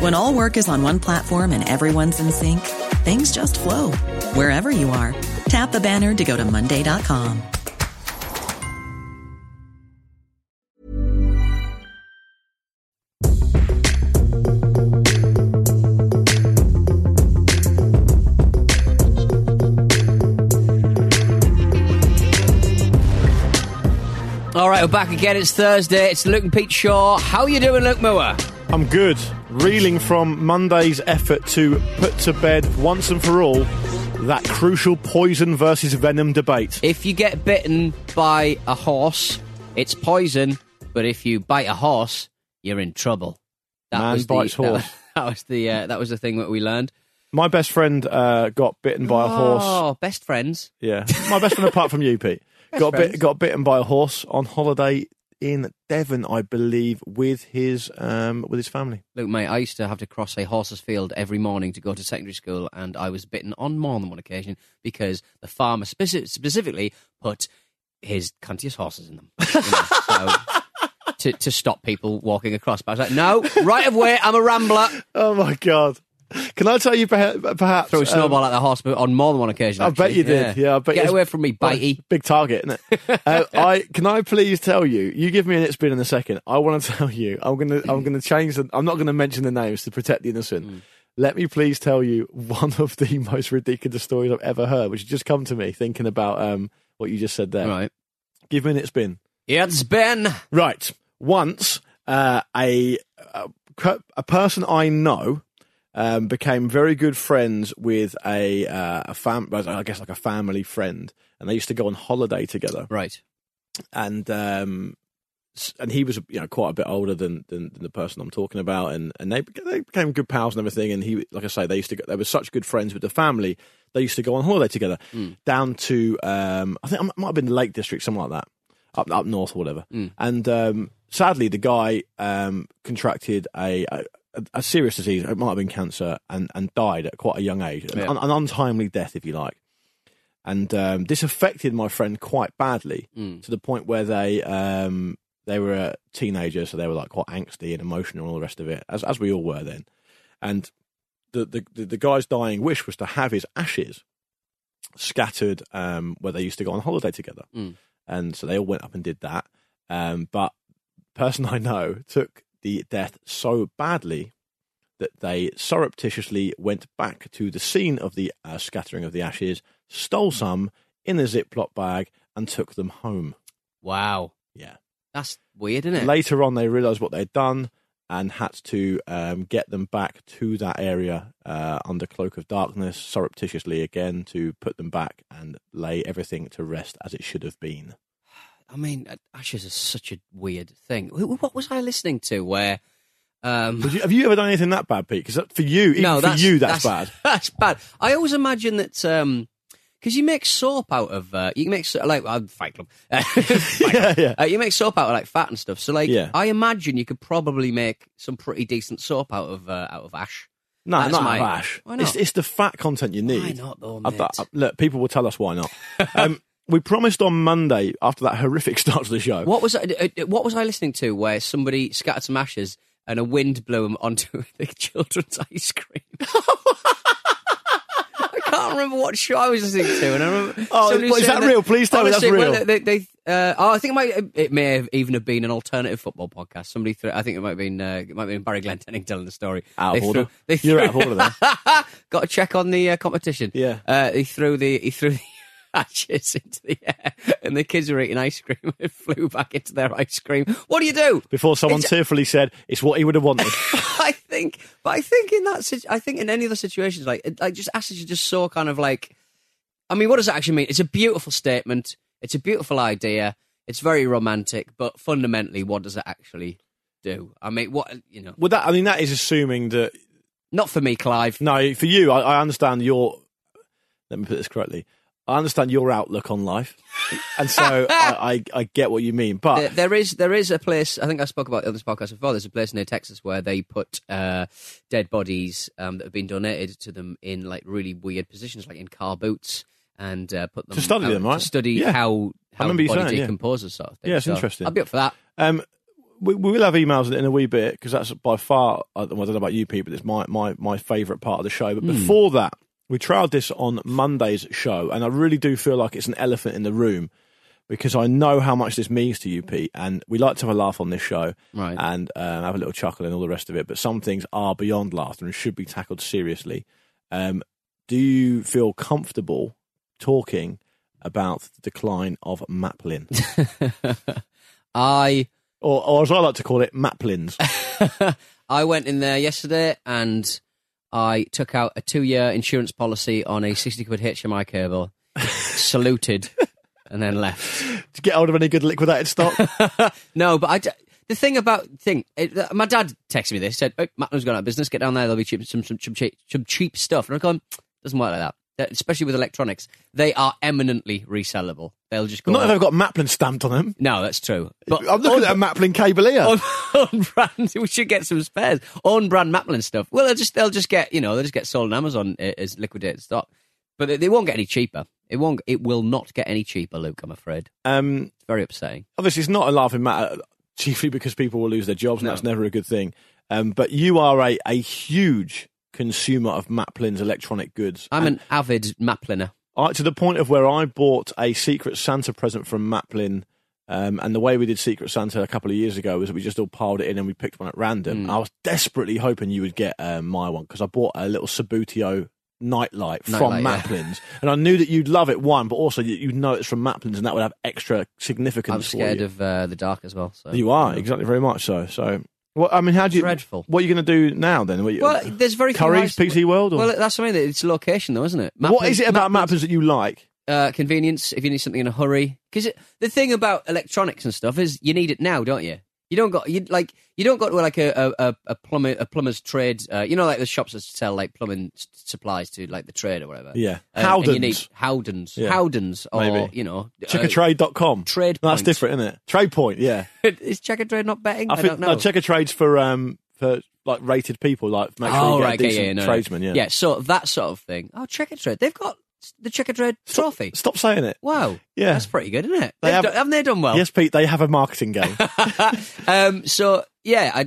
When all work is on one platform and everyone's in sync, things just flow. Wherever you are, tap the banner to go to monday.com. All right, we're back again. It's Thursday. It's Luke and Pete Shaw. How you doing, Luke Moore? I'm good. Reeling from Monday's effort to put to bed once and for all that crucial poison versus venom debate. If you get bitten by a horse, it's poison, but if you bite a horse, you're in trouble. Man bites horse. That was the thing that we learned. My best friend got bitten by a horse. Oh, best friends. Yeah. My best friend apart from you, Pete. Got bitten by a horse on holiday in Devon, I believe, with his family. Look, mate, I used to have to cross a horse's field every morning to go to secondary school, and I was bitten on more than one occasion because the farmer specifically put his cuntiest horses in them. to stop people walking across. But I was like, no, right of way, I'm a rambler. Oh, my God. Can I tell you perhaps... Threw a snowball at the horse on more than one occasion. I bet you did. Yeah, I bet. Get away from me, bitey. Big target, isn't it? Can I please tell you, you give me an it's been in a second. I want to tell you, I'm going to change the... I'm not going to mention the names to protect the innocent. Mm. Let me please tell you one of the most ridiculous stories I've ever heard, which has just come to me thinking about what you just said there. Right. Give me an it's been. It's been. Right. Once, a person I know... became very good friends with a family friend, and they used to go on holiday together. Right, and he was quite a bit older than the person I'm talking about, and they became good pals and everything. And he, like I say, they were such good friends with the family. They used to go on holiday together down to I think it might have been the Lake District, something like that, up north or whatever. Mm. And sadly, the guy contracted a serious disease. It might have been cancer, and died at quite a young age, an untimely death, if you like. And this affected my friend quite badly to the point where they were a teenager, so they were like quite angsty and emotional and all the rest of it, as we all were then. And the guy's dying wish was to have his ashes scattered where they used to go on holiday together. Mm. And so they all went up and did that. But the person I know took the death so badly that they surreptitiously went back to the scene of the scattering of the ashes, stole some in a Ziploc bag, and took them home. Wow. Yeah. That's weird, isn't it? Later on, they realised what they'd done and had to get them back to that area under cloak of darkness, surreptitiously again, to put them back and lay everything to rest as it should have been. I mean, ashes are such a weird thing. What was I listening to? Where have you ever done anything that bad, Pete? Because for you, that's bad. That's bad. I always imagine that because you make soap out of Fight Club. You make soap out of like fat and stuff. So I imagine you could probably make some pretty decent soap out of ash. No, that's not ash. Why not? It's the fat content you need. Why not though, mate? Look, people will tell us why not. We promised on Monday, after that horrific start to the show... What was I listening to where somebody scattered some ashes and a wind blew them onto the children's ice cream? I can't remember what show I was listening to. And I remember, is that real? Please tell me that's real. Well, they I think it may have been an alternative football podcast. Somebody threw. I think it might have been Barry Glendenning telling the story. Out of order. You're out of order there. Got to check on the competition. Yeah. He threw the ashes into the air, and the kids were eating ice cream and flew back into their ice cream. What do you do? Before someone tearfully said, "It's what he would have wanted." I think in any other situations, like just ashes are just so kind of like. I mean, what does it actually mean? It's a beautiful statement. It's a beautiful idea. It's very romantic, but fundamentally, what does it actually do? I mean, what, you know? Well, that is assuming that. Not for me, Clive. No, for you. I understand your. Let me put this correctly. I understand your outlook on life, and so I get what you mean. But there is a place. I think I spoke about it on this podcast before. There's a place near Texas where they put dead bodies that have been donated to them in like really weird positions, like in car boots, and put them to study them, right? To study how the body decomposes, sort of thing. Yeah, it's interesting. I'll be up for that. We will have emails in a wee bit because that's by far. I don't know about you, Pete, but it's my favourite part of the show. But before that. We trialled this on Monday's show, and I really do feel like it's an elephant in the room because I know how much this means to you, Pete, and we like to have a laugh on this show and have a little chuckle and all the rest of it, but some things are beyond laughter and should be tackled seriously. Do you feel comfortable talking about the decline of Maplin? Or as I like to call it, Maplins. I went in there yesterday and I took out a 2-year insurance policy on a 60 quid HMI cable, saluted, and then left. Did you get hold of any good liquidated stock? No, but the thing about... my dad texted me this, said, "Oh, Matlin's gone out of business, get down there, there'll be some cheap stuff." And I'm going, doesn't work like that. Especially with electronics. They are eminently resellable. They'll just go... Not if they've got Maplin stamped on them. No, that's true. But I'm looking at a Maplin cable here. On brand, we should get some spares. On brand Maplin stuff. Well, they'll just get, you know, they'll just get sold on Amazon as liquidated stock. But they won't get any cheaper. It will not get any cheaper, Luke, I'm afraid. It's very upsetting. Obviously, it's not a laughing matter, chiefly because people will lose their jobs, and that's never a good thing. But you are a huge consumer of Maplin's electronic goods. I'm an avid Mapliner. To the point of where I bought a Secret Santa present from Maplin, and the way we did Secret Santa a couple of years ago was that we just all piled it in and we picked one at random. I was desperately hoping you would get my one, because I bought a little Sabutio nightlight from Maplin's, and I knew that you'd love it, but also you'd know it's from Maplin's, and that would have extra significance. I'm scared of the dark as well. So. You are, exactly, very much so. So. Well, I mean, Dreadful. What are you going to do now, then? There's very few... Curry's, PC World? Or? Well, that's something. It's location, though, isn't it? Maplin, what is it about Maplin that you like? Convenience, if you need something in a hurry. Because the thing about electronics and stuff is you need it now, don't you? You don't go to a plumber's trade. You know, like the shops that sell like plumbing supplies to like the trade or whatever. Yeah, Howdens. And you need Howdens, yeah. Howdens, or maybe. You know, checkatrade.com. Trade. No, that's different, isn't it? Trade Point. Yeah. Is checkatrade not betting? I don't know. No, checkatrade's for like rated people. Like make sure you get a decent tradesman. Yeah. Yeah. So that sort of thing. Oh, checkatrade. They've got the Checkatrade Trophy. Stop saying it. Wow. Yeah. That's pretty good, isn't it? Haven't they done well? Yes, Pete, they have a marketing game. So, yeah,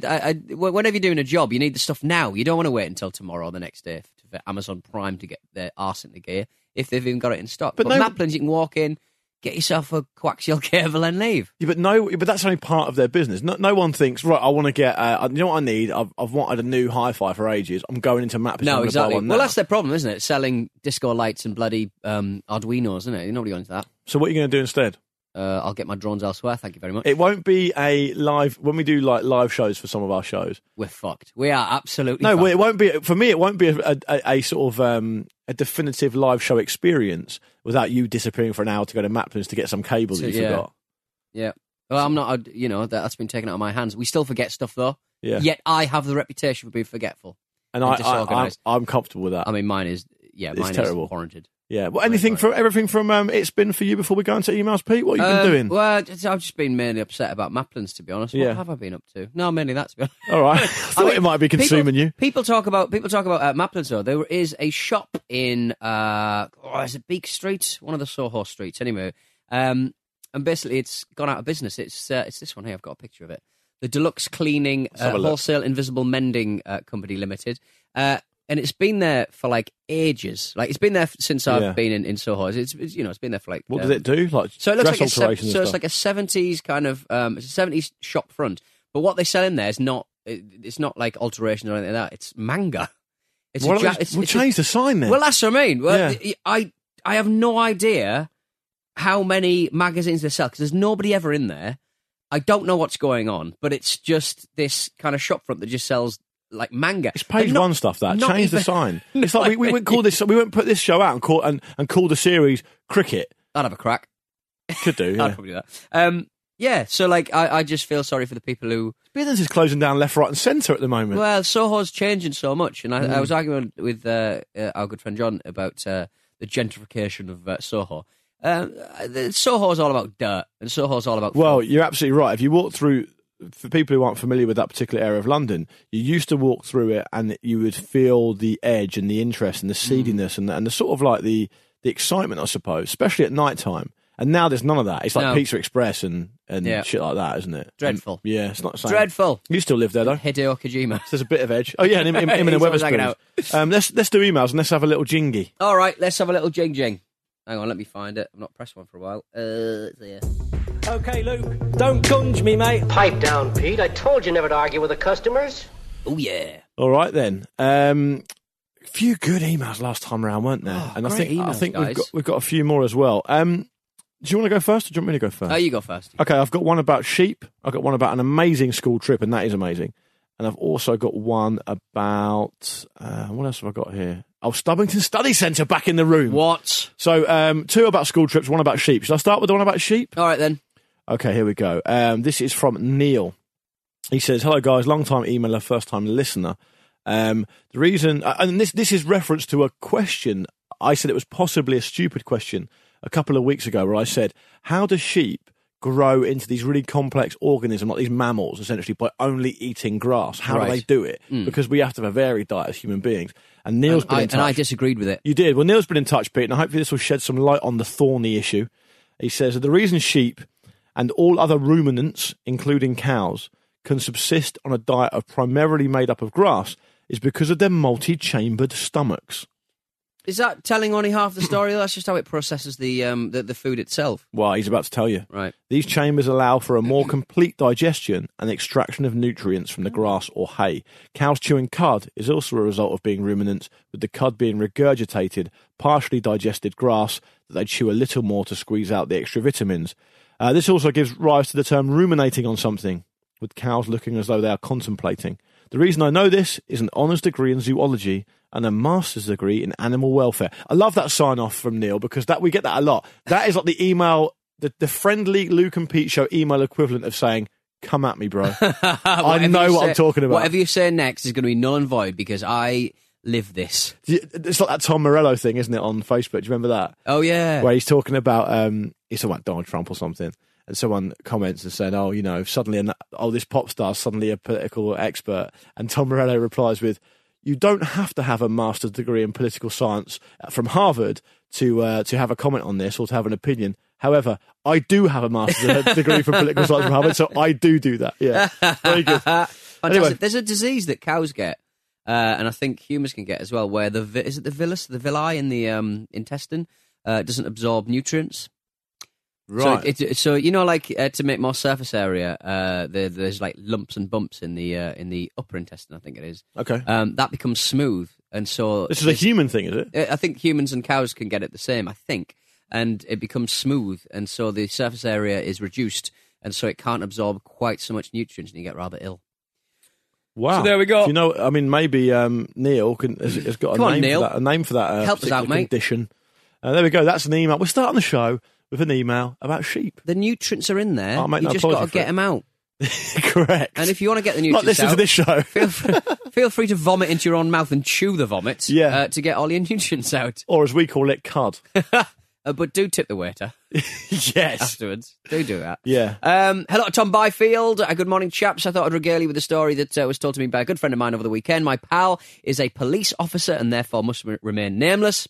whenever you're doing a job, you need the stuff now. You don't want to wait until tomorrow or the next day for Amazon Prime to get their arse into gear, if they've even got it in stock. But Maplin's, you can walk in, get yourself a coaxial cable and leave. Yeah, but that's only part of their business. No one thinks, right, I want to get, you know what I need? I've wanted a new hi-fi for ages. I'm going into Maplin. No, exactly. Well, that's their problem, isn't it? Selling disco lights and bloody Arduinos, isn't it? Nobody wants that. So what are you going to do instead? I'll get my drones elsewhere. Thank you very much. It won't be a live... When we do like live shows for some of our shows... We're fucked. We are absolutely fucked. No, it won't be... For me, it won't be a sort of... a definitive live show experience without you disappearing for an hour to go to Maplin's to get some cables that you forgot. Yeah. Well, I'm not, you know, that's been taken out of my hands. We still forget stuff, though. Yeah. Yet I have the reputation for being forgetful. And I'm comfortable with that. I mean, mine is, it's terrible. Is warranted. Yeah. Well, everything from it's been for you before we go into emails, Pete? What have you been doing? Well, I've just been mainly upset about Maplin's, to be honest. What have I been up to? No, mainly that, to be honest. All right. I thought it might be consuming you. People talk about Maplin's, though. There is a shop in, it's a big street, one of the Soho streets, anyway. And basically, it's gone out of business. It's this one here. I've got a picture of it. The Deluxe Cleaning Wholesale Invisible Mending Company Limited. And it's been there for like ages. Like it's been there since I've been in Soho. It's you know, it's been there for like. What does it do? Like so it looks like it's like a 70s kind of it's a 70s shop front. But what they sell in there is not. It's not like alterations or anything like that. It's manga. It's what a. We'll change the sign then. Well, that's what I mean. Well, yeah. I have no idea how many magazines they sell because there's nobody ever in there. I don't know what's going on, but it's just this kind of shop front that just sells. Like manga, it's page one stuff. That change the sign. It's like we wouldn't call this. We wouldn't put this show out and call the series Cricket. I'd have a crack. Could do. Yeah. I'd probably do that. Yeah. So like, I just feel sorry for the people who business is closing down left, right, and centre at the moment. Well, Soho's changing so much, and I was arguing with our good friend John about the gentrification of Soho. Soho's all about dirt, and Soho's all about. Well, you're absolutely right. If you walk through. For people who aren't familiar with that particular area of London, you used to walk through it and you would feel the edge and the interest and the seediness and the sort of like the excitement, I suppose, especially at night time. And now there's none of that. It's like Pizza Express and shit like that, isn't it? Dreadful. It's not the same. Dreadful. You still live there, though. Hideo Kojima. There's a bit of edge. Oh, yeah, and him and Weatherspoons. Let's do emails and let's have a little jingy. All right, let's have a little jing-jing. Hang on, let me find it. I've not pressed one for a while. There. Okay, Luke, don't gunge me, mate. Pipe down, Pete. I told you never to argue with the customers. Oh, yeah. All right, then. A few good emails last time around, weren't there? Oh, and I think we've got a few more as well. Do you want to go first or do you want me to go first? Oh, you go first. Okay, I've got one about sheep. I've got one about an amazing school trip, and that is amazing. And I've also got one about... what else have I got here? Oh, Stubbington Study Centre back in the room. What? So, two about school trips, one about sheep. Should I start with the one about sheep? All right, then. Okay, here we go. This is from Neil. He says, hello, guys, long-time emailer, first-time listener. The reason... and this is reference to a question. I said it was possibly a stupid question a couple of weeks ago where I said, how do sheep grow into these really complex organisms, like these mammals, essentially, by only eating grass? How do they do it? Because we have to have a varied diet as human beings. And Neil's been in touch. And I disagreed with it. You did. Well, Neil's been in touch, Pete, and hopefully this will shed some light on the thorny issue. He says, the reason sheep... and all other ruminants, including cows, can subsist on a diet of primarily made up of grass is because of their multi-chambered stomachs. Is that telling only half the story? That's just how it processes the food itself. Well, he's about to tell you. Right. These chambers allow for a more complete digestion and extraction of nutrients from the grass or hay. Cows chewing cud is also a result of being ruminants, with the cud being regurgitated, partially digested grass that they chew a little more to squeeze out the extra vitamins. This also gives rise to the term ruminating on something, with cows looking as though they are contemplating. The reason I know this is an honours degree in zoology and a master's degree in animal welfare. I love that sign-off from Neil, because that we get that a lot. That is like the email, the friendly Luke and Pete Show email equivalent of saying, come at me, bro. I know what I'm talking about. Whatever you say next is going to be null and void, because I... live this. It's like that Tom Morello thing, isn't it, on Facebook? Do you remember that? Oh, yeah. Where he's talking about Donald Trump or something, and someone comments and saying, oh, you know, this pop star's suddenly a political expert. And Tom Morello replies with, you don't have to have a master's degree in political science from Harvard to have a comment on this or to have an opinion. However, I do have a master's degree from political science from Harvard, so I do that. Yeah, very good. Anyway. There's a disease that cows get. And I think humans can get as well, where the villi in the intestine doesn't absorb nutrients. Right. So you know, like to make more surface area, there's like lumps and bumps in the upper intestine. I think it is. Okay. That becomes smooth, and so this is a human thing, is it? I think humans and cows can get it the same. I think, and it becomes smooth, and so the surface area is reduced, and so it can't absorb quite so much nutrients, and you get rather ill. Wow. So there we go. Do you know, I mean, maybe Neil has got a name for that help us out, mate. Condition. There we go. That's an email. We're starting the show with an email about sheep. The nutrients are in there. You just got to get them out. Correct. And if you want to get the nutrients out... not listen to this show. feel free to vomit into your own mouth and chew the vomit to get all your nutrients out. Or as we call it, cud. But do tip the waiter. Yes. Afterwards. Do that. Yeah. Hello to Tom Byfield. Good morning, chaps. I thought I'd regale you with a story that was told to me by a good friend of mine over the weekend. My pal is a police officer and therefore must remain nameless.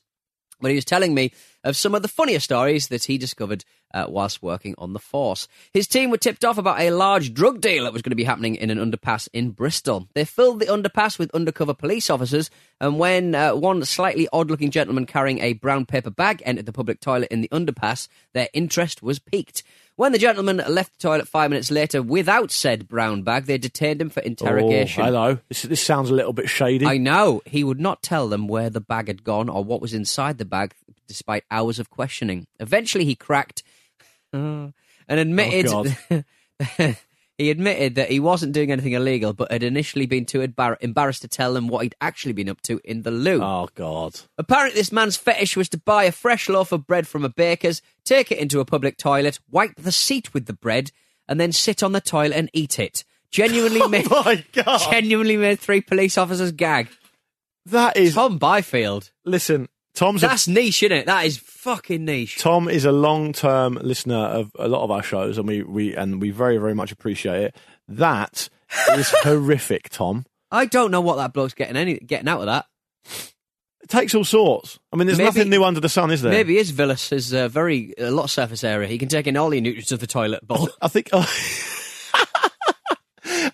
But he was telling me of some of the funnier stories that he discovered whilst working on the force. His team were tipped off about a large drug deal that was going to be happening in an underpass in Bristol. They filled the underpass with undercover police officers, and when one slightly odd-looking gentleman carrying a brown paper bag entered the public toilet in the underpass, their interest was piqued. When the gentleman left the toilet 5 minutes later without said brown bag, they detained him for interrogation. Oh, hello. This sounds a little bit shady. I know. He would not tell them where the bag had gone or what was inside the bag, despite hours of questioning. Eventually he cracked and admitted... Oh, he admitted that he wasn't doing anything illegal, but had initially been too embarrassed to tell them what he'd actually been up to in the loo. Oh, God. Apparently, this man's fetish was to buy a fresh loaf of bread from a baker's, take it into a public toilet, wipe the seat with the bread, and then sit on the toilet and eat it. Genuinely made three police officers gag. That is... Tom Byfield. Listen... That's niche, isn't it? That is fucking niche. Tom is a long-term listener of a lot of our shows, and we very, very much appreciate it. That is horrific, Tom. I don't know what that bloke's getting out of that. It takes all sorts. I mean, there's nothing new under the sun, is there? Maybe his villus is a lot of surface area. He can take in all the nutrients of the toilet bowl. I think...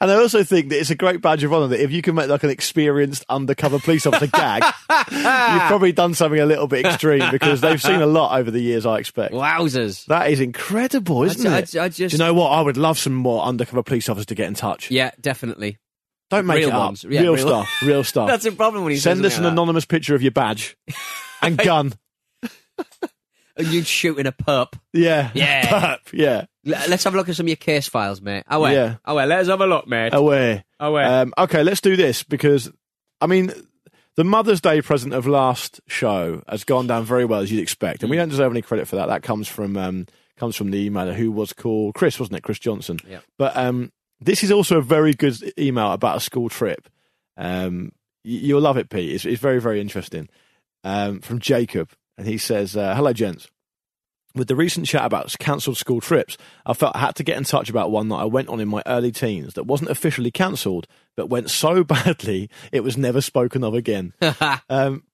And I also think that it's a great badge of honour that if you can make like an experienced undercover police officer gag, you've probably done something a little bit extreme because they've seen a lot over the years, I expect. Wowzers. That is incredible, isn't it? Do you know what? I would love some more undercover police officers to get in touch. Yeah, definitely. Don't make real it up. Yeah, real stuff. Real stuff. That's a problem when you send us an anonymous picture of your badge and gun. And you'd shoot in a perp. Yeah. Yeah. Perp, yeah. Let's have a look at some of your case files, mate. Away. Yeah. Away. Let's have a look, mate. Away. Away. Okay, let's do this because, I mean, the Mother's Day present of last show has gone down very well, as you'd expect. And we don't deserve any credit for that. That comes from the emailer who was called Chris, wasn't it? Chris Johnson. Yeah. But this is also a very good email about a school trip. You'll love it, Pete. It's very, very interesting. From Jacob. And he says, hello, gents. With the recent chat about cancelled school trips, I felt I had to get in touch about one that I went on in my early teens that wasn't officially cancelled, but went so badly it was never spoken of again.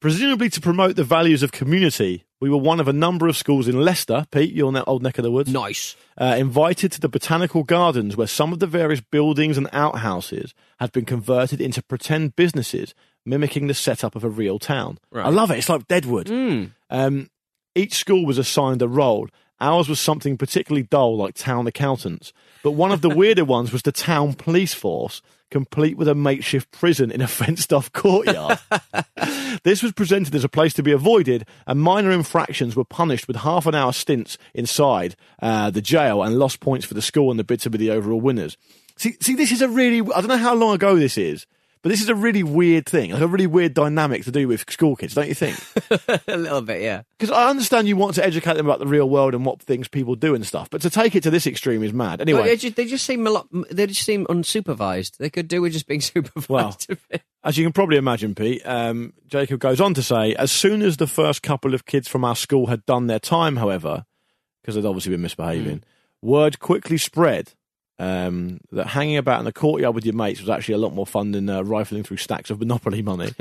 Presumably to promote the values of community, we were one of a number of schools in Leicester, Pete, your old neck of the woods. Nice. Invited to the botanical gardens where some of the various buildings and outhouses had been converted into pretend businesses, mimicking the setup of a real town. Right. I love it. It's like Deadwood. Mm. Each school was assigned a role. Ours was something particularly dull, like town accountants. But one of the weirder ones was the town police force, complete with a makeshift prison in a fenced-off courtyard. This was presented as a place to be avoided, and minor infractions were punished with half-an-hour stints inside the jail and lost points for the school and the bid to be the overall winners. See, this is a really... I don't know how long ago this is. But this is a really weird thing, like a really weird dynamic to do with school kids, don't you think? A little bit, yeah. Because I understand you want to educate them about the real world and what things people do and stuff, but to take it to this extreme is mad. Anyway, they just seem unsupervised. They could do with just being supervised. Well, as you can probably imagine, Pete, Jacob goes on to say, as soon as the first couple of kids from our school had done their time, however, because they'd obviously been misbehaving, word quickly spread. That hanging about in the courtyard with your mates was actually a lot more fun than rifling through stacks of Monopoly money.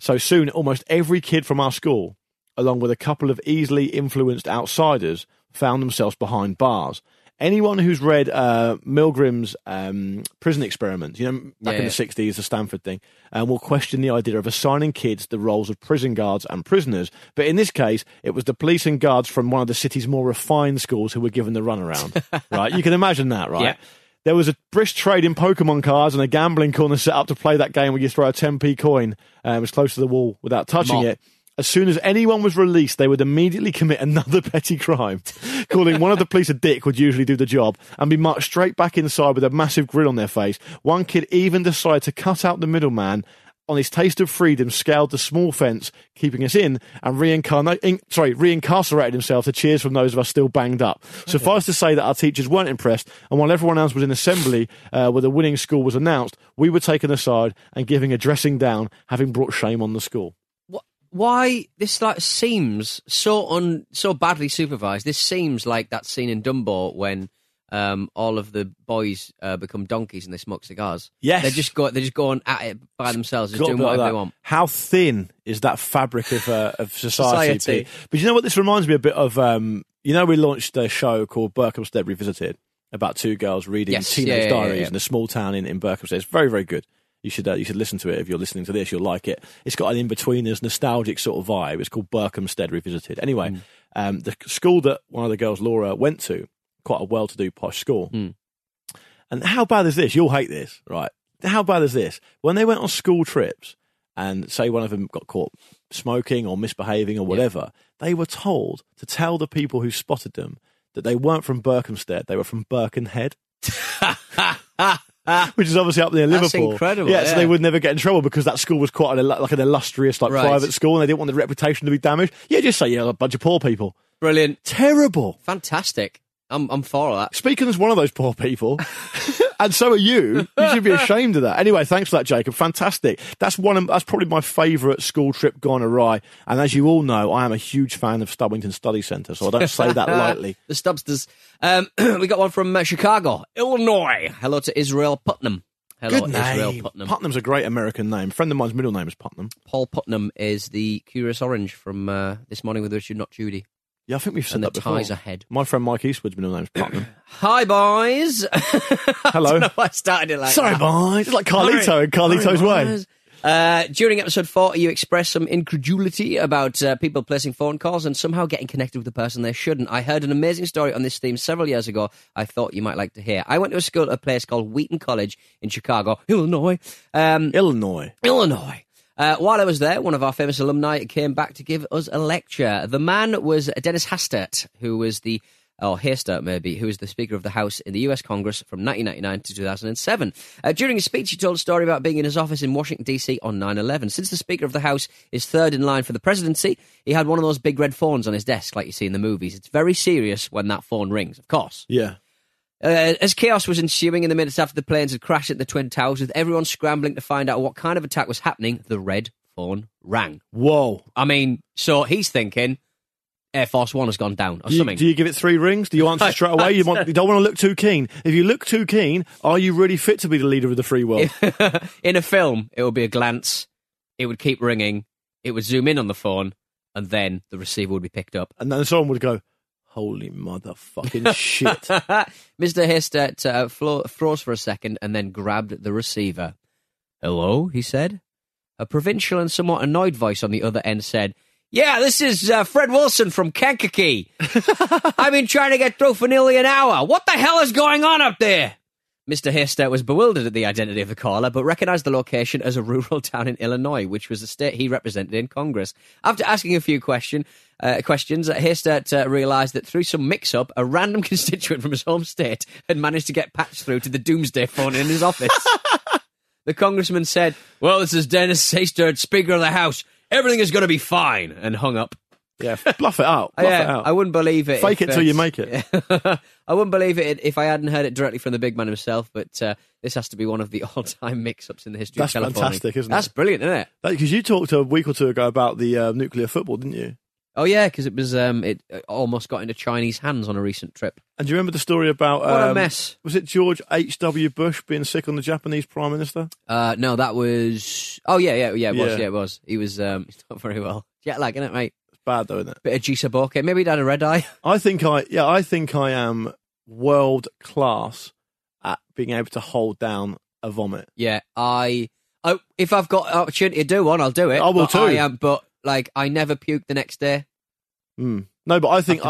So soon, almost every kid from our school, along with a couple of easily influenced outsiders, found themselves behind bars. Anyone who's read Milgram's prison experiment, you know, back in the 60s, the Stanford thing, will question the idea of assigning kids the roles of prison guards and prisoners. But in this case, it was the police and guards from one of the city's more refined schools who were given the runaround. Right? You can imagine that, right? Yeah. There was a brisk trade in Pokemon cards and a gambling corner set up to play that game where you throw a 10p coin as close to the wall without touching it. As soon as anyone was released, they would immediately commit another petty crime. Calling one of the police a dick would usually do the job and be marched straight back inside with a massive grin on their face. One kid even decided to cut out the middleman. On his taste of freedom, scaled the small fence keeping us in and reincarcerated himself to cheers from those of us still banged up. Suffice to say that our teachers weren't impressed, and while everyone else was in assembly where the winning school was announced, we were taken aside and given a dressing down, having brought shame on the school. Why this like seems so badly supervised? This seems like that scene in Dumbo when all of the boys become donkeys and they smoke cigars. Yes, they're just going at it by themselves, just doing whatever they want. How thin is that fabric of society? But you know what? This reminds me a bit of You know, we launched a show called Berkhamsted Revisited about two girls reading teenage diaries in a small town in Berkhamsted. It's very, very good. You should listen to it. If you're listening to this, you'll like it. It's got an in-betweeners, nostalgic sort of vibe. It's called Berkhamsted Revisited. Anyway, the school that one of the girls, Laura, went to, quite a well-to-do posh school. And how bad is this? You'll hate this, right? How bad is this? When they went on school trips and say one of them got caught smoking or misbehaving or whatever, they were told to tell the people who spotted them that they weren't from Berkhamsted, they were from Birkenhead. Which is obviously up near Liverpool. That's incredible. Yeah, so they would never get in trouble because that school was quite an illustrious private school and they didn't want the reputation to be damaged. Yeah, just say, a bunch of poor people. Brilliant. Terrible. Fantastic. I'm for that. Speaking as one of those poor people, and so are you. You should be ashamed of that. Anyway, thanks for that, Jacob. Fantastic. That's probably my favourite school trip gone awry. And as you all know, I am a huge fan of Stubbington Study Centre, so I don't say that lightly. The Stubbsters. We got one from Chicago, Illinois. Hello to Israel Putnam. Hello, good name. Israel Putnam. Putnam's a great American name. A friend of mine's middle name is Putnam. Paul Putnam is the Curious Orange from This Morning with Richard, Not Judy. Yeah, I think we've said that before. And the ties ahead. My friend Mike Eastwood's middle name's Putnam. Hi, boys. Hello. I don't know why I started it like that. Sorry, boys. It's like Carlito and Carlito's Way. During episode 40, you expressed some incredulity about people placing phone calls and somehow getting connected with the person they shouldn't. I heard an amazing story on this theme several years ago I thought you might like to hear. I went to a school at a place called Wheaton College in Chicago, Illinois. Illinois. While I was there, one of our famous alumni came back to give us a lecture. The man was Dennis Hastert, who was the Speaker of the House in the US Congress from 1999 to 2007. During his speech, he told a story about being in his office in Washington, D.C. on 9/11. Since the Speaker of the House is third in line for the presidency, he had one of those big red phones on his desk like you see in the movies. It's very serious when that phone rings, of course. Yeah. As chaos was ensuing in the minutes after the planes had crashed at the Twin Towers, with everyone scrambling to find out what kind of attack was happening, the red phone rang. Whoa. I mean, so he's thinking Air Force One has gone down or something. Do you give it three rings? Do you answer straight away? You don't want to look too keen. If you look too keen, are you really fit to be the leader of the free world? In a film, it would be a glance. It would keep ringing. It would zoom in on the phone. And then the receiver would be picked up. And then someone would go, holy motherfucking shit. Mr. Hastert froze for a second and then grabbed the receiver. Hello, he said. A provincial and somewhat annoyed voice on the other end said, yeah, this is Fred Wilson from Kankakee. I've been trying to get through for nearly an hour. What the hell is going on up there? Mr. Hastert was bewildered at the identity of the caller, but recognised the location as a rural town in Illinois, which was the state he represented in Congress. After asking a few questions, Hastert realised that through some mix-up, a random constituent from his home state had managed to get patched through to the doomsday phone in his office. The congressman said, well, this is Dennis Hastert, Speaker of the House. Everything is going to be fine, and hung up. Yeah, bluff it out. I wouldn't believe it. Fake it till you make it. I wouldn't believe it if I hadn't heard it directly from the big man himself, but this has to be one of the all-time mix-ups in the history of California. That's fantastic, isn't it? That's brilliant, isn't it? Because you talked a week or two ago about the nuclear football, didn't you? Oh, yeah, because it almost got into Chinese hands on a recent trip. And do you remember the story about... what a mess. Was it George H.W. Bush being sick on the Japanese Prime Minister? No, that was... Oh, it was. He was not very well. Jet lag, innit, mate? It's bad, though, isn't it? Bit of Jisaboke. Maybe he'd had a red eye. I think I am world-class at being able to hold down a vomit. Yeah, if I've got an opportunity to do one, I'll do it. I will too. But I never puked the next day. Mm. No, but I think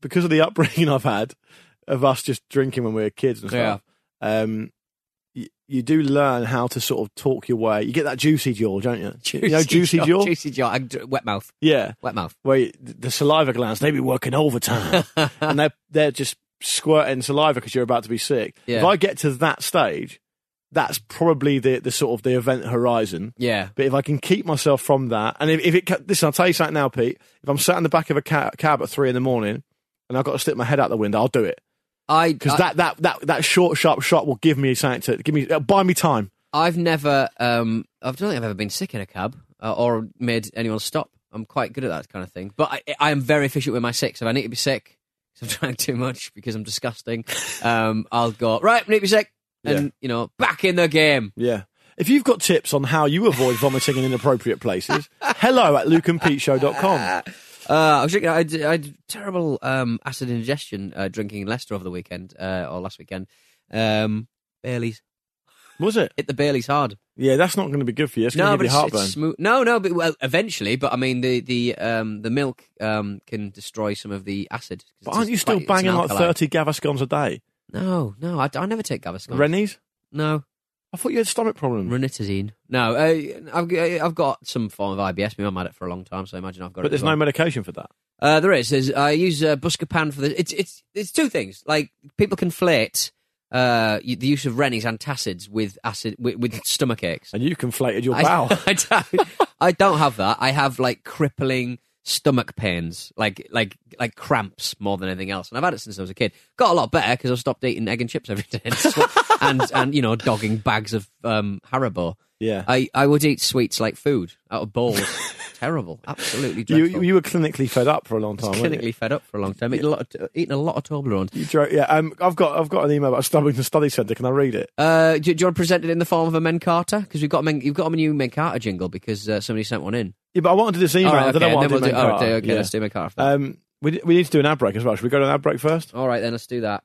because of the upbringing I've had of us just drinking when we were kids and stuff, you do learn how to sort of talk your way. You get that juicy jaw, don't you? Juicy jaw. Wet mouth. Yeah. Wet mouth. Where the saliva glands, they be working overtime. And they're just squirting saliva because you're about to be sick. Yeah. If I get to that stage... That's probably the sort of the event horizon. Yeah. But if I can keep myself from that, and I'll tell you something now, Pete. If I'm sat in the back of a cab at 3 a.m, and I've got to stick my head out the window, I'll do it. Because that short, sharp shot will give me something it'll buy me time. I don't think I've ever been sick in a cab or made anyone stop. I'm quite good at that kind of thing. But I am very efficient with my sick. So if I need to be sick, because I'm trying too much, because I'm disgusting, I'll go, right, I need to be sick. And, back in the game. Yeah. If you've got tips on how you avoid vomiting in inappropriate places, hello at lukeandpeteshow.com. I was drinking, I had terrible acid indigestion drinking in Leicester over the weekend, or last weekend. Baileys. Was it? Hit the Baileys hard. Yeah, that's not going to be good for you. It's going to give you heartburn. It's smooth. No, but well, eventually. But I mean, the milk can destroy some of the acid. But aren't you still banging like 30 Gaviscons a day? No, I never take Gaviscons. Rennies? No. I thought you had stomach problems. Ranitidine. No, I've got some form of IBS. My mum had it for a long time, so I imagine I've got it. But there's no medication for that? There is. I use Buscopan for the... It's two things. Like, people conflate the use of Rennies and Tacids with acid with stomach aches. And you conflated your bowel. I don't have that. I have, like, crippling stomach pains, like cramps more than anything else. And I've had it since I was a kid. Got a lot better because I stopped eating egg and chips every day. And you know, dogging bags of Haribo. Yeah. I would eat sweets like food out of bowls. Terrible. Absolutely dreadful. You were clinically fed up for a long time. Eating a lot of Toblerones. Yeah. I've got an email about Stubbington Study Centre. Can I read it? Do you want to present it in the form of a Mencarta? Because you've got a new Mencarta jingle because somebody sent one in. Yeah, but I wanted this email. Right, okay. I don't want to do Mencarta. Okay, yeah. Let's do Mencarta. We need to do an ad break as well. Should we go to an ad break first? All right, then let's do that.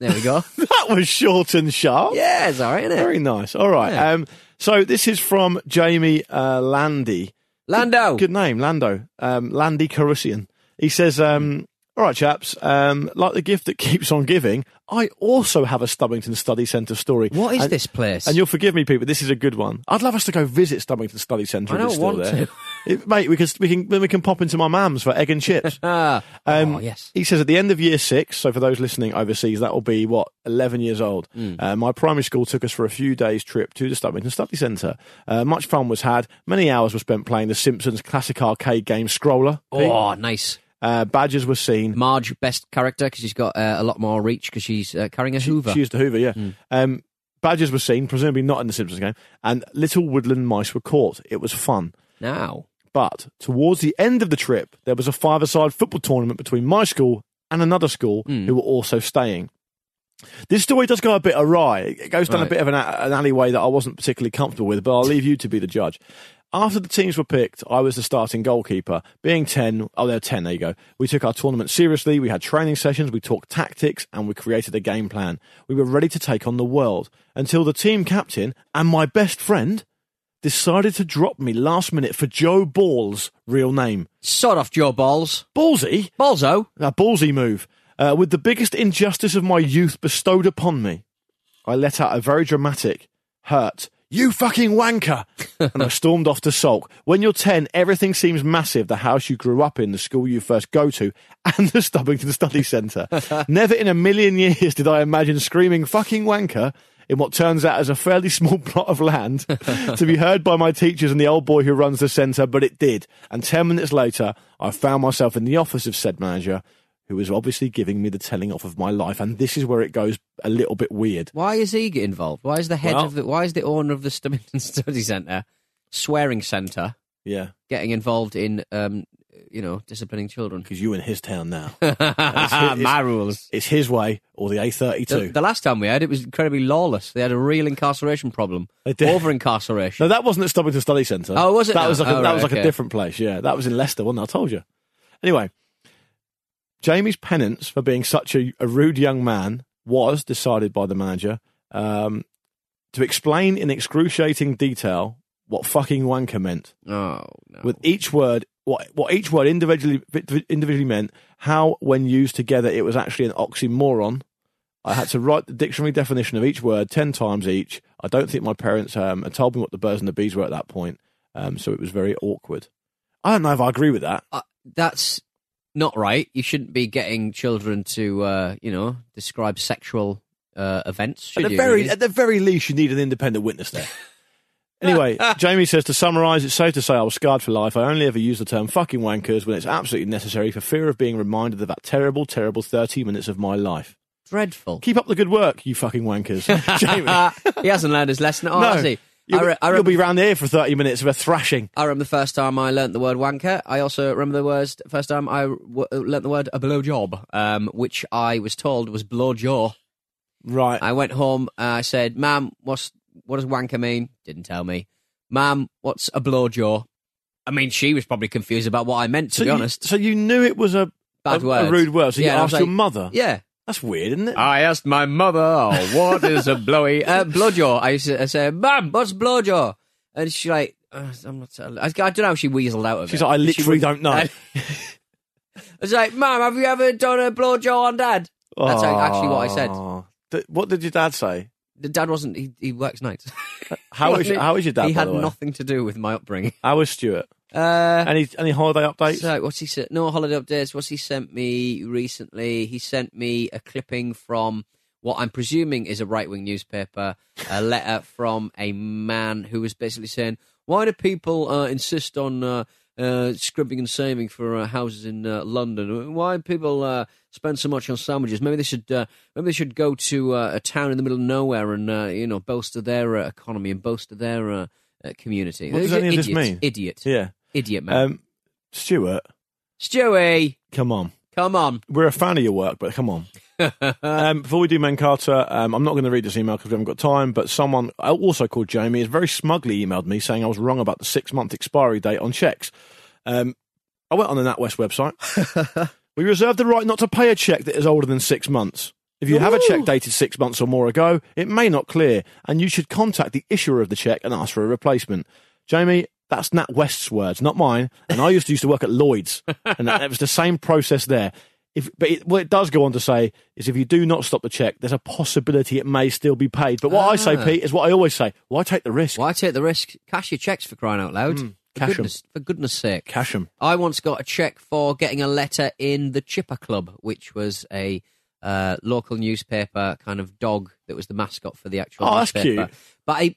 There we go. That was short and sharp. Yeah, it's all right, isn't it? Very nice. All right. Yeah. So this is from Jamie Landy. Lando. Good name, Lando. Landy Carusian. He says, all right, chaps, like the gift that keeps on giving, I also have a Stubbington Study Centre story. What is this place? And you'll forgive me, people, this is a good one. I'd love us to go visit Stubbington Study Centre if it's still there. I don't want to. Mate, we can pop into my mum's for egg and chips. Yes. He says at the end of year 6, so for those listening overseas, that will be, 11 years old. My primary school took us for a few days' trip to the Stubbington Study Centre. Much fun was had. Many hours were spent playing the Simpsons classic arcade game Scroller. Oh, nice. Badgers were seen. Marge, best character, because she's got a lot more reach because she's carrying a Hoover. She used the Hoover, yeah. Badgers were seen, presumably not in the Simpsons game, and little woodland mice were caught. It was fun. Now. But towards the end of the trip, there was a five-a-side football tournament between my school and another school who were also staying. This story does go a bit awry. It goes down a bit of an alleyway that I wasn't particularly comfortable with, but I'll leave you to be the judge. After the teams were picked, I was the starting goalkeeper. Being 10, oh, they're 10, there you go. We took our tournament seriously, we had training sessions, we talked tactics, and we created a game plan. We were ready to take on the world, until the team captain and my best friend decided to drop me last minute for Joe Ball's real name. Sod off, Joe Balls. Ballsy? Ballzo? A ballsy move. With the biggest injustice of my youth bestowed upon me, I let out a very dramatic, hurt, "You fucking wanker!" and I stormed off to sulk. When you're 10, everything seems massive. The house you grew up in, the school you first go to, and the Stubbington Study Centre. Never in a million years did I imagine screaming "fucking wanker" in what turns out as a fairly small plot of land to be heard by my teachers and the old boy who runs the centre, but it did. And 10 minutes later, I found myself in the office of said manager, who was obviously giving me the telling off of my life. And this is where it goes a little bit weird. Why is he get involved? Why is the head of the, why is the owner of the Stubbington Study Centre, swearing centre, getting involved in, you know, disciplining children? Because you're in his town now. It's my rules. It's his way or the A32. The last time we had it was incredibly lawless. They had a real incarceration problem. Over incarceration. No, that wasn't at Stubbington Study Centre. Oh, was it? That was like, that was like a different place. Yeah, that was in Leicester, wasn't it? I told you. Anyway, Jamie's penance for being such a rude young man was decided by the manager to explain in excruciating detail what fucking wanker meant. Oh, no. With each word, what each word individually meant, how when used together it was actually an oxymoron. I had to write the dictionary definition of each word 10 times each. I don't think my parents had told me what the birds and the bees were at that point, so it was very awkward. I don't know if I agree with that. That's not right. You shouldn't be getting children to, you know, describe sexual events, should you? At the very least, you need an independent witness there. Anyway, Jamie says, to summarise, it's safe to say I was scarred for life. I only ever use the term fucking wankers when it's absolutely necessary for fear of being reminded of that terrible, terrible 30 minutes of my life. Dreadful. Keep up the good work, you fucking wankers. Jamie. He hasn't learned his lesson at all, has he? You'll be round here for 30 minutes of a thrashing. I remember the first time I learnt the word wanker. I also remember the first time I learnt the word a blowjob, which I was told was blowjaw. Right. I went home and I said, "Ma'am, what does wanker mean?" Didn't tell me. "Ma'am, what's a blowjaw?" I mean, she was probably confused about what I meant, to be honest. So you knew it was a rude word, so you asked your mother? Yeah. That's weird, isn't it? I asked my mother, what is a blowjaw? I said, "Mum, what's blowjaw?" And she's like, "I'm not telling." I don't know how she weaseled out of it. She's like, "I literally don't know." I was like, "Mum, have you ever done a blowjaw on Dad?" That's actually what I said. What did your dad say? The dad wasn't, he works nights. How is your dad, by the way? Nothing to do with my upbringing. How is Stuart? Any holiday updates? So what's he sent? No holiday updates. What's he sent me recently? He sent me a clipping from what I'm presuming is a right-wing newspaper, a letter from a man who was basically saying, "Why do people insist on scrimping and saving for houses in London? Why do people spend so much on sandwiches? Maybe they should go to a town in the middle of nowhere and you know, bolster their economy and bolster their community." What does any of this mean? Idiot. Yeah. Idiot, man. Stuart. Stewie. Come on. We're a fan of your work, but come on. Before we do Mancarta, I'm not going to read this email because we haven't got time, but someone also called Jamie has very smugly emailed me saying I was wrong about the 6-month expiry date on cheques. I went on the NatWest website. We reserve the right not to pay a cheque that is older than 6 months. If you have a cheque dated 6 months or more ago, it may not clear, and you should contact the issuer of the cheque and ask for a replacement. Jamie, that's Nat West's words, not mine. And I used to work at Lloyd's, and it was the same process there. What it does go on to say is if you do not stop the cheque, there's a possibility it may still be paid. But what I say, Pete, is what I always say. Why take the risk? Cash your cheques, for crying out loud. For goodness sake. Cash them. I once got a cheque for getting a letter in the Chipper Club, which was a local newspaper kind of dog that was the mascot for the actual newspaper. That's cute. But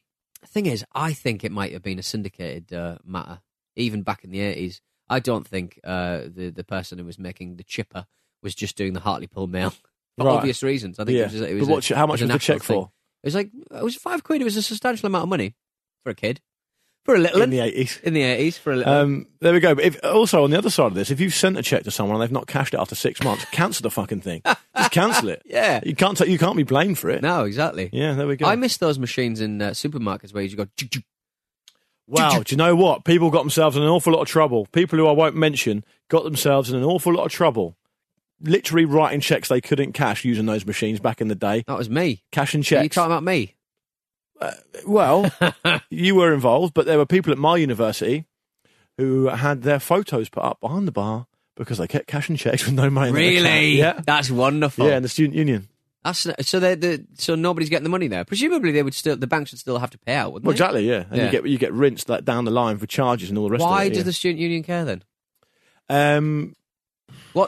thing is, I think it might have been a syndicated matter, even back in the 80s. I don't think the person who was making the chipper was just doing the Hartlepool Mail for obvious reasons. I think it was. But how much was the cheque for? It was £5. It was a substantial amount of money for a kid, for a little in the 80s for a little. There we go. But also on the other side of this, if you've sent a cheque to someone and they've not cashed it after 6 months, cancel the fucking thing. Just cancel it. Yeah. You can't be blamed for it. No, exactly. Yeah, there we go. I miss those machines in supermarkets where you go... Wow, do you know what? People got themselves in an awful lot of trouble. People who I won't mention got themselves in an awful lot of trouble. Literally writing cheques they couldn't cash using those machines back in the day. That was me. Cash and cheques. Are you talking about me? Well, you were involved, but there were people at my university who had their photos put up behind the bar because they kept cashing checks with no money. Really? Yeah. That's wonderful. Yeah, in the student union. So nobody's getting the money there. Presumably, the banks would still have to pay out, wouldn't they? Exactly, yeah. And you get rinsed like, down the line for charges and all the rest of it. Why does the student union care then?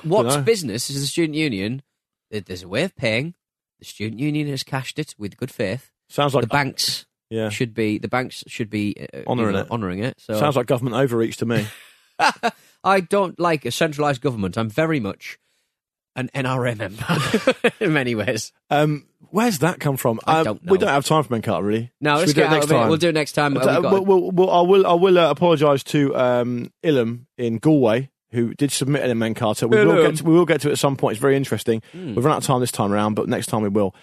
What's business is the student union? There's a way of paying. The student union has cashed it with good faith. Sounds like the banks should be honouring it. So. Sounds like government overreach to me. I don't like a centralised government. I'm very much an NRA member in many ways. Where's that come from? I don't know. We don't have time for Menkata, really. No, let's get out of it. We'll do it next time. I will apologise to Ilham in Galway, who did submit a Menkata. We will get to it at some point. It's very interesting. We've run out of time this time around, but next time we will.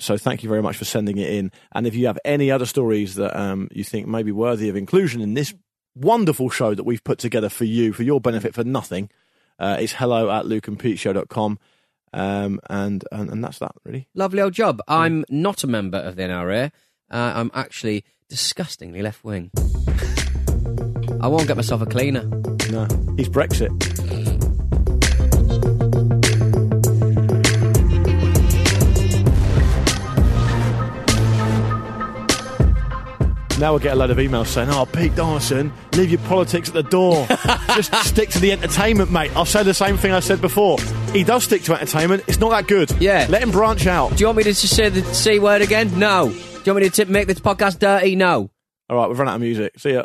So thank you very much for sending it in. And if you have any other stories that you think may be worthy of inclusion in this wonderful show that we've put together for you, for your benefit, for nothing, it's hello@lukeandpeteshow.com. And that's that, really. Lovely old job. I'm not a member of the NRA. I'm actually disgustingly left-wing. I won't get myself a cleaner. No, he's Brexit. Now we'll get a load of emails saying, oh, Pete Darson, leave your politics at the door. Just stick to the entertainment, mate. I'll say the same thing I said before. He does stick to entertainment. It's not that good. Yeah. Let him branch out. Do you want me to just say the C word again? No. Do you want me to make this podcast dirty? No. All right, we've run out of music. See ya.